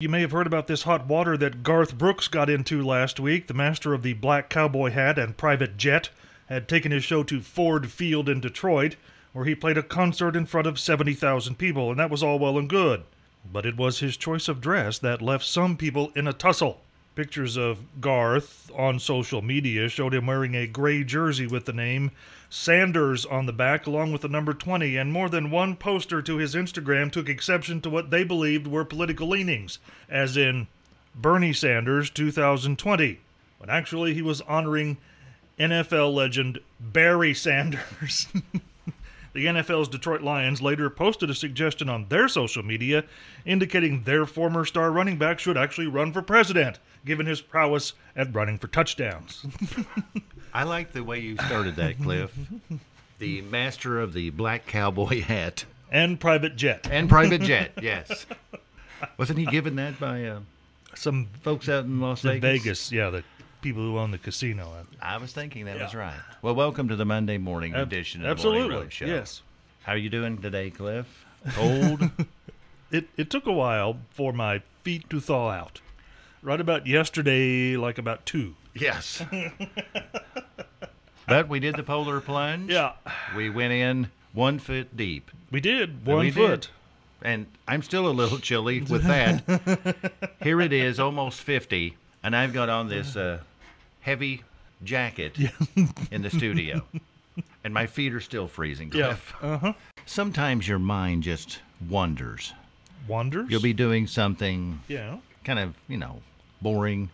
You may have heard about this hot water that Garth Brooks got into last week. The master of the black cowboy hat and private jet had taken his show to Ford Field in Detroit, where he played a concert in front of 70,000 people, and that was all well and good. But it was his choice of dress that left some people in a tussle. Pictures of Garth on social media showed him wearing a gray jersey with the name Sanders on the back, along with the number 20, and more than one poster to his Instagram took exception to what they believed were political leanings, as in Bernie Sanders 2020, when actually he was honoring NFL legend Barry Sanders. The NFL's Detroit Lions later posted a suggestion on their social media indicating their former star running back should actually run for president, given his prowess at running for touchdowns. I like the way you started that, Cliff. The master of the black cowboy hat. And private jet. And private jet, yes. Wasn't he given that by some folks out in Las Vegas? Vegas, yeah, the people who own the casino. I was thinking that was right. Well, welcome to the Monday morning edition of the Morning Road Show. Yes. How are you doing today, Cliff? Cold? It took a while for my feet to thaw out. Right about yesterday, like about 2. Yes. But we did the polar plunge. Yeah. We went in 1 foot deep. We did. One foot. And I'm still a little chilly with that. Here it is, almost 50, and I've got on this heavy jacket in the studio, and my feet are still freezing, Cliff. Yeah. Uh-huh. Sometimes your mind just wanders. Wanders? You'll be doing something kind of, boring.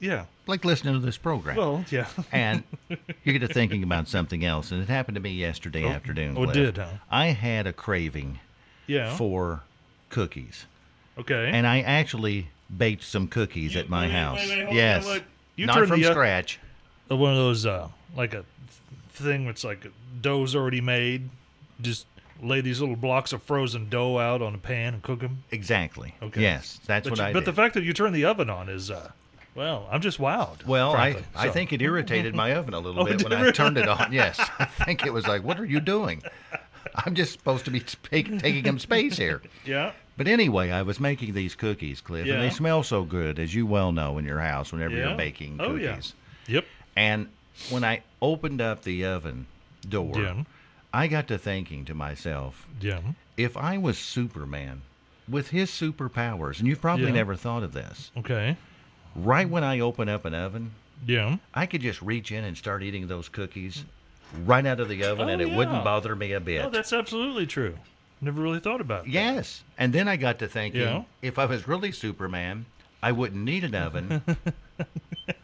Yeah. Like listening to this program. Well, yeah. And you get to thinking about something else, and it happened to me yesterday afternoon, Cliff. Oh, it did, huh? I had a craving for cookies. Okay. And I actually baked some cookies at my house. Wait, yes. On, not from scratch. One of those, like a thing that's like dough's already made. Just lay these little blocks of frozen dough out on a pan and cook them? Exactly. Okay. Yes, that's what I did. But the fact that you turn the oven on is, I'm just wowed. Well, I think it irritated my oven a little bit when I turned it on. Yes, I think it was like, what are you doing? I'm just supposed to be taking up space here. Yeah. But anyway, I was making these cookies, Cliff, and they smell so good, as you well know, in your house whenever you're baking cookies. Yeah. Yep. And when I opened up the oven door, I got to thinking to myself, if I was Superman with his superpowers, and you've probably never thought of this. Okay. Right when I open up an oven, I could just reach in and start eating those cookies right out of the oven, and it wouldn't bother me a bit. Oh, that's absolutely true. Never really thought about it. Yes. And then I got to thinking, if I was really Superman, I wouldn't need an oven.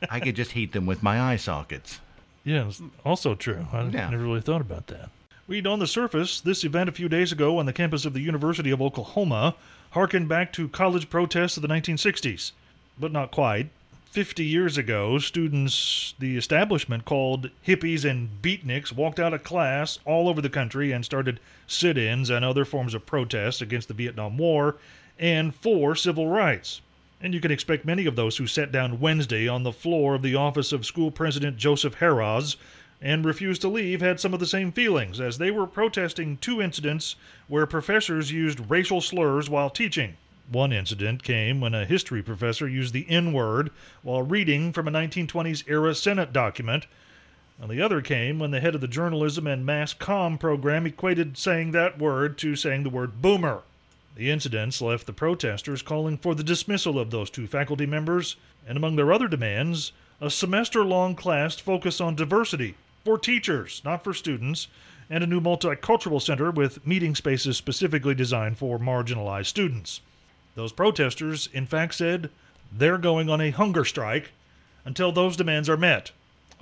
I could just heat them with my eye sockets. Yeah, it's also true. I never really thought about that. Read on the surface, this event a few days ago on the campus of the University of Oklahoma harkened back to college protests of the 1960s. But not quite. 50 years ago, students the establishment called hippies and beatniks walked out of class all over the country and started sit-ins and other forms of protests against the Vietnam War and for civil rights. And you can expect many of those who sat down Wednesday on the floor of the office of school president Joseph Haraz and refused to leave had some of the same feelings, as they were protesting 2 incidents where professors used racial slurs while teaching. One incident came when a history professor used the N-word while reading from a 1920s-era Senate document, and the other came when the head of the journalism and mass comm program equated saying that word to saying the word boomer. The incidents left the protesters calling for the dismissal of those 2 faculty members, and among their other demands, a semester-long class focused on diversity for teachers, not for students, and a new multicultural center with meeting spaces specifically designed for marginalized students. Those protesters, in fact, said they're going on a hunger strike until those demands are met.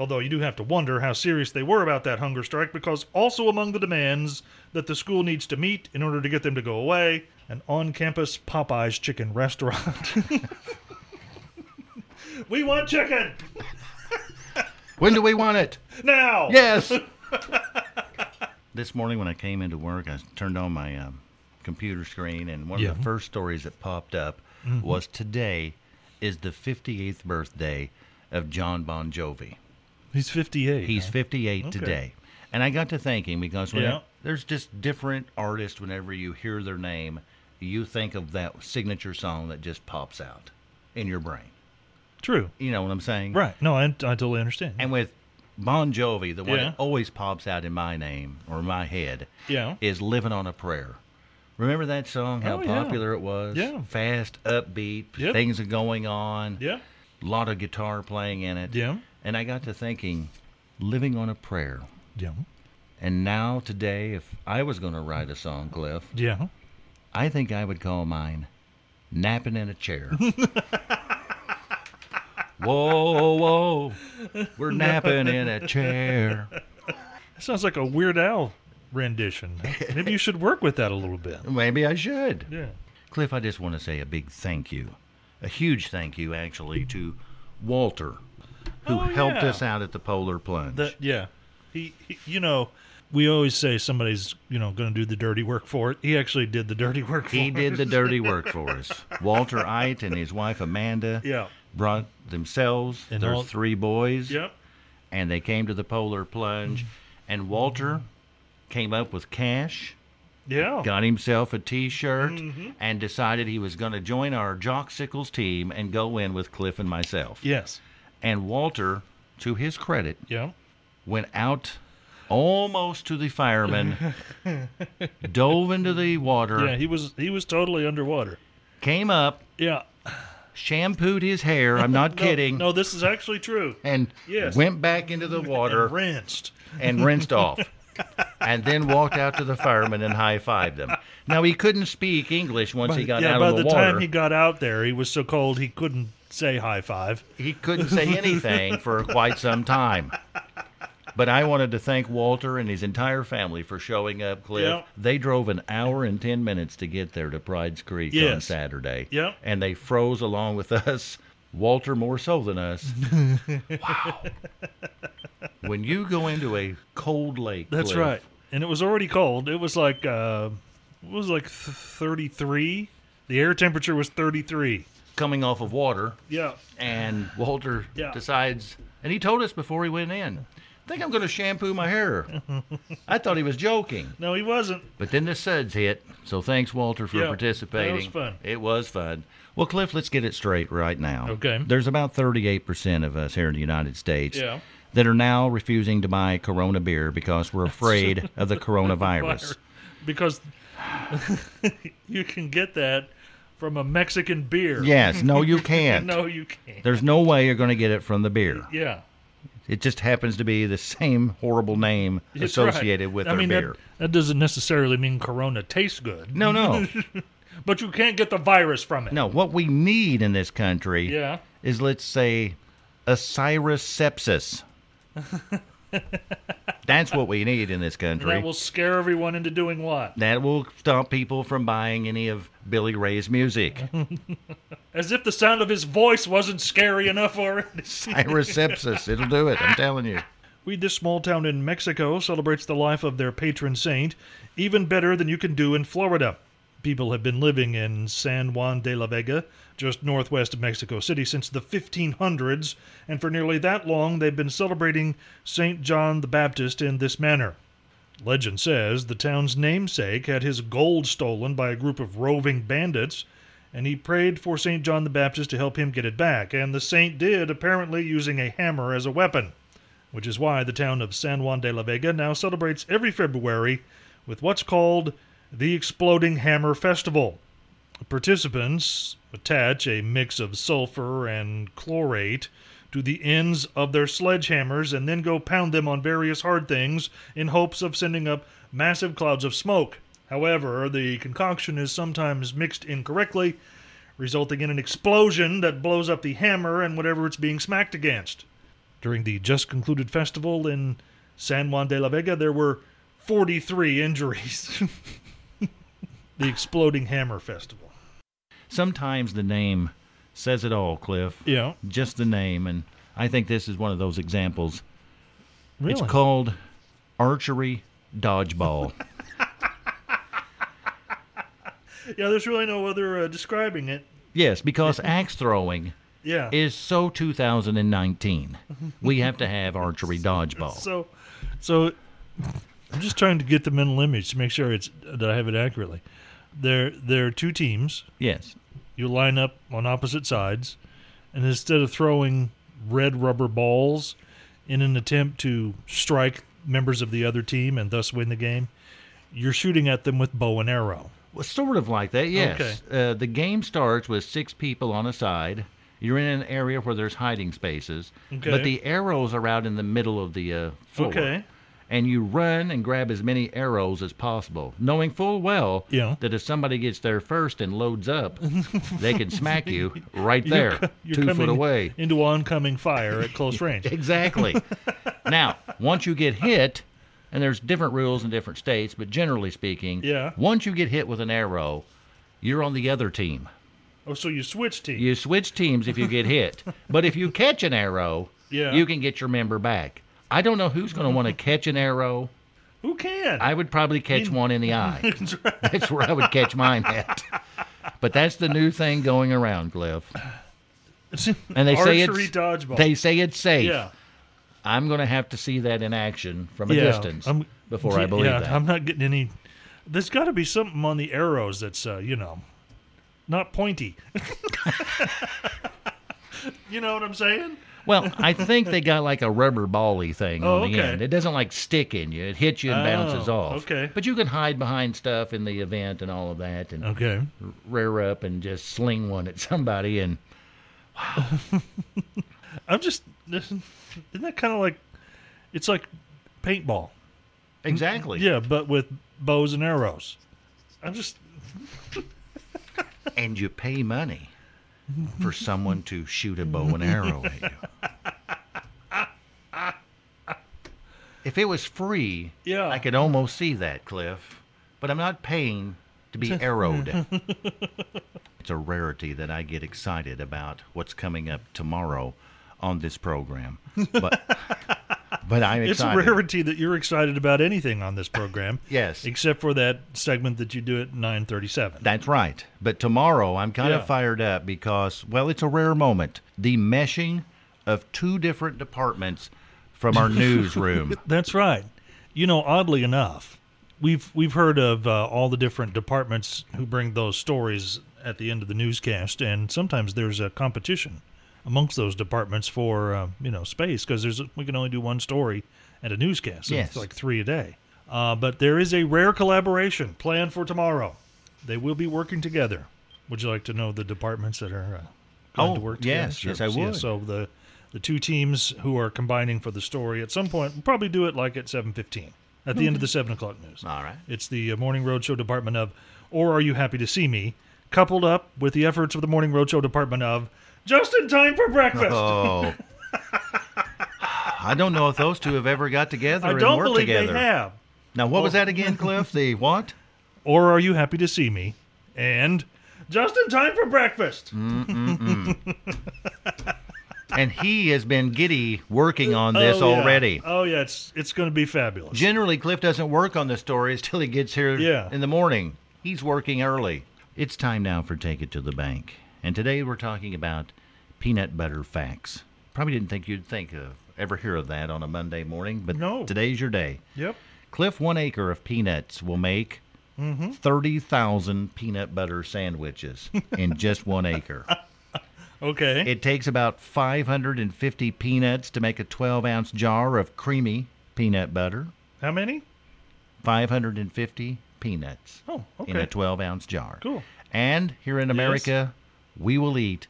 although you do have to wonder how serious they were about that hunger strike, because also among the demands that the school needs to meet in order to get them to go away, an on-campus Popeye's chicken restaurant. We want chicken! When do we want it? Now! Yes! This morning when I came into work, I turned on my computer screen, and one of the first stories that popped up was today is the 58th birthday of John Bon Jovi. He's 58. He's 58 today. And I got to thinking, because when there's just different artists, whenever you hear their name, you think of that signature song that just pops out in your brain. True. You know what I'm saying? Right. No, I totally understand. And with Bon Jovi, the one that always pops out in my name or my head is Living on a Prayer. Remember that song, how popular it was? Yeah. Fast, upbeat, things are going on. Yeah. A lot of guitar playing in it. Yeah. And I got to thinking, Living on a Prayer. Yeah. And now today, if I was going to write a song, Cliff, I think I would call mine Napping in a Chair. Whoa, whoa, we're napping in a chair. That sounds like a Weird Al rendition. Maybe you should work with that a little bit. Maybe I should. Yeah. Cliff, I just want to say a big thank you, a huge thank you, actually, to Walter, who helped us out at the Polar Plunge. He you know, we always say somebody's, you know, going to do the dirty work for it. He actually did the dirty work for us. He did the dirty work for us. Walter Eite and his wife, Amanda. Yeah. Brought themselves, and their three boys, and they came to the Polar Plunge, and Walter came up with cash, got himself a T-shirt, and decided he was going to join our Jock Sickles team and go in with Cliff and myself. Yes. And Walter, to his credit, went out almost to the firemen, dove into the water. Yeah, he was totally underwater. Came up. Yeah. Shampooed his hair. I'm not kidding. No, this is actually true. And went back into the water. And rinsed. And rinsed off. And then walked out to the firemen and high-fived them. Now, he couldn't speak English once he got out of the water. By the time he got out there, he was so cold he couldn't say high-five. He couldn't say anything for quite some time. But I wanted to thank Walter and his entire family for showing up, Cliff. Yep. They drove an hour and 10 minutes to get there to Pride's Creek on Saturday. Yep. And they froze along with us, Walter more so than us. Wow. When you go into a cold lake, that's Cliff, right. And it was already cold. It was like 33. The air temperature was 33. Coming off of water. Yeah. And Walter decides, and he told us before he went in, I think I'm going to shampoo my hair. I thought he was joking. No, he wasn't. But then the suds hit, so thanks, Walter, for participating. It was fun. It was fun. Well, Cliff, let's get it straight right now. Okay. There's about 38% of us here in the United States that are now refusing to buy Corona beer because we're afraid of the coronavirus. Because you can get that from a Mexican beer. Yes. No, you can't. No, you can't. There's no way you're going to get it from the beer. Yeah. It just happens to be the same horrible name associated with their beer. That doesn't necessarily mean Corona tastes good. No, no. But you can't get the virus from it. No, what we need in this country is, let's say, a Cyrus sepsis. That's what we need in this country. And that will scare everyone into doing what? That will stop people from buying any of Billy Ray's music. As if the sound of his voice wasn't scary enough for it. Cyrus sepsis. It'll do it. I'm telling you. This small town in Mexico celebrates the life of their patron saint even better than you can do in Florida. People have been living in San Juan de la Vega, just northwest of Mexico City, since the 1500s, and for nearly that long they've been celebrating Saint John the Baptist in this manner. Legend says the town's namesake had his gold stolen by a group of roving bandits, and he prayed for Saint John the Baptist to help him get it back, and the saint did, apparently using a hammer as a weapon, which is why the town of San Juan de la Vega now celebrates every February with what's called the Exploding Hammer Festival. Participants attach a mix of sulfur and chlorate to the ends of their sledgehammers and then go pound them on various hard things in hopes of sending up massive clouds of smoke. However, the concoction is sometimes mixed incorrectly, resulting in an explosion that blows up the hammer and whatever it's being smacked against. During the just-concluded festival in San Juan de la Vega, there were 43 injuries. The Exploding Hammer Festival. Sometimes the name says it all, Cliff. Yeah. Just the name, and I think this is one of those examples. Really? It's called Archery Dodgeball. Yeah, there's really no other describing it. Yes, because axe throwing is so 2019. We have to have Archery Dodgeball. So I'm just trying to get the mental image to make sure that I have it accurately. There are two teams. Yes. You line up on opposite sides, and instead of throwing red rubber balls in an attempt to strike members of the other team and thus win the game, you're shooting at them with bow and arrow. Well, sort of like that, yes. Okay. The game starts with 6 people on a side. You're in an area where there's hiding spaces. Okay. But the arrows are out in the middle of the floor. Okay. And you run and grab as many arrows as possible, knowing full well that if somebody gets there first and loads up, they can smack you right there, you're 2 foot away. Into oncoming fire at close range. Exactly. Now, once you get hit, and there's different rules in different states, but generally speaking, once you get hit with an arrow, you're on the other team. Oh, so you switch teams. You switch teams if you get hit. But if you catch an arrow, you can get your member back. I don't know who's going to want to catch an arrow. Who can? I would probably catch one in the eye. That's right. That's where I would catch mine at. But that's the new thing going around, Cliff. And they say it's dodgeball. They say it's safe. Yeah. I'm going to have to see that in action from a distance before I believe that. I'm not getting any. There's got to be something on the arrows that's, not pointy. You know what I'm saying? Well, I think they got like a rubber bally thing on the end. It doesn't like stick in you. It hits you and bounces off. Okay. But you can hide behind stuff in the event and all of that and rear up and just sling one at somebody and wow. Isn't that kind of like, it's like paintball. Exactly. Yeah, but with bows and arrows. And you pay money for someone to shoot a bow and arrow at you. If it was free, I could almost see that, Cliff. But I'm not paying to be arrowed. It's a rarity that I get excited about what's coming up tomorrow on this program. But I'm excited. It's a rarity that you're excited about anything on this program. Yes. Except for that segment that you do at 9:37. That's right. But tomorrow I'm kind of fired up because, well, it's a rare moment. The meshing of two different departments from our newsroom. That's right. You know, oddly enough, we've heard of all the different departments who bring those stories at the end of the newscast, and sometimes there's a competition amongst those departments for space, because we can only do one story at a newscast. So it's like 3 a day. But there is a rare collaboration planned for tomorrow. They will be working together. Would you like to know the departments that are going to work together? Yes, I would. Yeah, so the two teams who are combining for the story at some point, we'll probably do it like at 7:15, at the end of the 7 o'clock news. All right. It's the Morning Roadshow department of, or Are You Happy to See Me? Coupled up with the efforts of the Morning Roadshow department of Just in Time for Breakfast. Oh. I don't know if those two have ever got together and worked together. I don't believe they have. Now, what was that again, Cliff? The what? Or Are You Happy to See Me? And Just in Time for Breakfast. And he has been giddy working on this already. Oh, yeah. It's going to be fabulous. Generally, Cliff doesn't work on the stories till he gets here in the morning. He's working early. It's time now for Take It to the Bank. And today we're talking about peanut butter facts. Probably didn't think you'd ever hear of that on a Monday morning, but today's your day. Yep. Cliff, 1 acre of peanuts will make 30,000 peanut butter sandwiches in just 1 acre. Okay. It takes about 550 peanuts to make a 12-ounce jar of creamy peanut butter. How many? 550 peanuts in a 12-ounce jar. Cool. And here in America, we will eat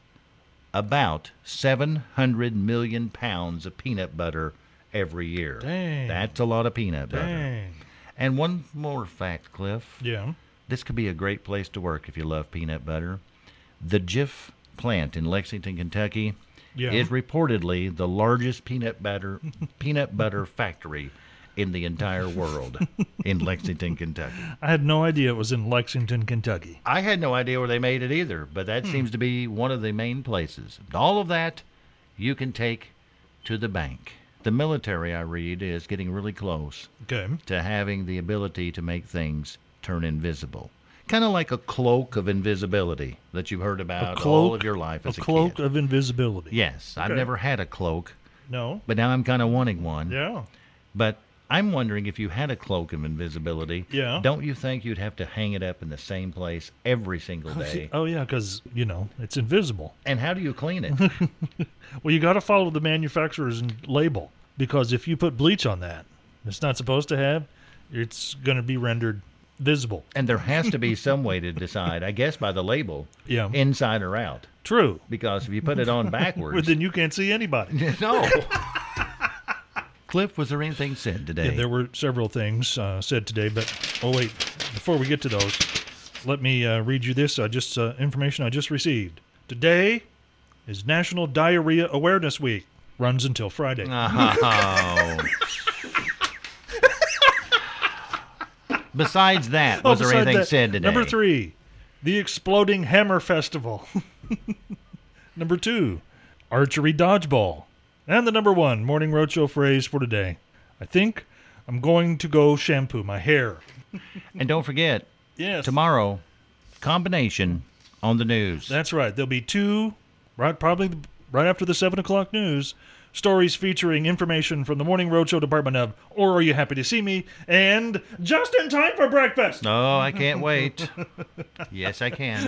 about 700 million pounds of peanut butter every year. Dang. That's a lot of peanut butter. Dang. And one more fact, Cliff. Yeah. This could be a great place to work if you love peanut butter. The Jiff plant in Lexington, Kentucky yeah. is reportedly the largest peanut butter factory in the entire world in Lexington, Kentucky. I had no idea it was in Lexington, Kentucky. I had no idea where they made it either, but that seems to be one of the main places. All of that you can take to the bank. The military, I read, is getting really close to having the ability to make things turn invisible. Kind of like a cloak of invisibility that you've heard about all of your life as a kid. A cloak of invisibility. Yes. Okay. I've never had a cloak. No. But now I'm kind of wanting one. Yeah. But I'm wondering if you had a cloak of invisibility, don't you think you'd have to hang it up in the same place every single day? Oh, yeah, because, you know, it's invisible. And how do you clean it? Well, you got to follow the manufacturer's label, because if you put bleach on that, it's not supposed to have, it's going to be rendered visible. And there has to be some way to decide, I guess, by the label, inside or out. True. Because if you put it on backwards... well, then you can't see anybody. No. Cliff, was there anything said today? Yeah, there were several things said today, but, oh, wait, before we get to those, let me read you this information I just received. Today is National Diarrhea Awareness Week. Runs until Friday. Oh. Besides that, was there anything said today? Number 3, the Exploding Hammer Festival. Number 2, Archery Dodgeball. And the number 1 Morning Roadshow phrase for today. I think I'm going to go shampoo my hair. And don't forget, tomorrow, combination on the news. That's right. There'll be 2, probably right after the 7 o'clock news, stories featuring information from the Morning Roadshow department of Or Are You Happy to See Me? And Just in Time for Breakfast. No, I can't wait. Yes, I can.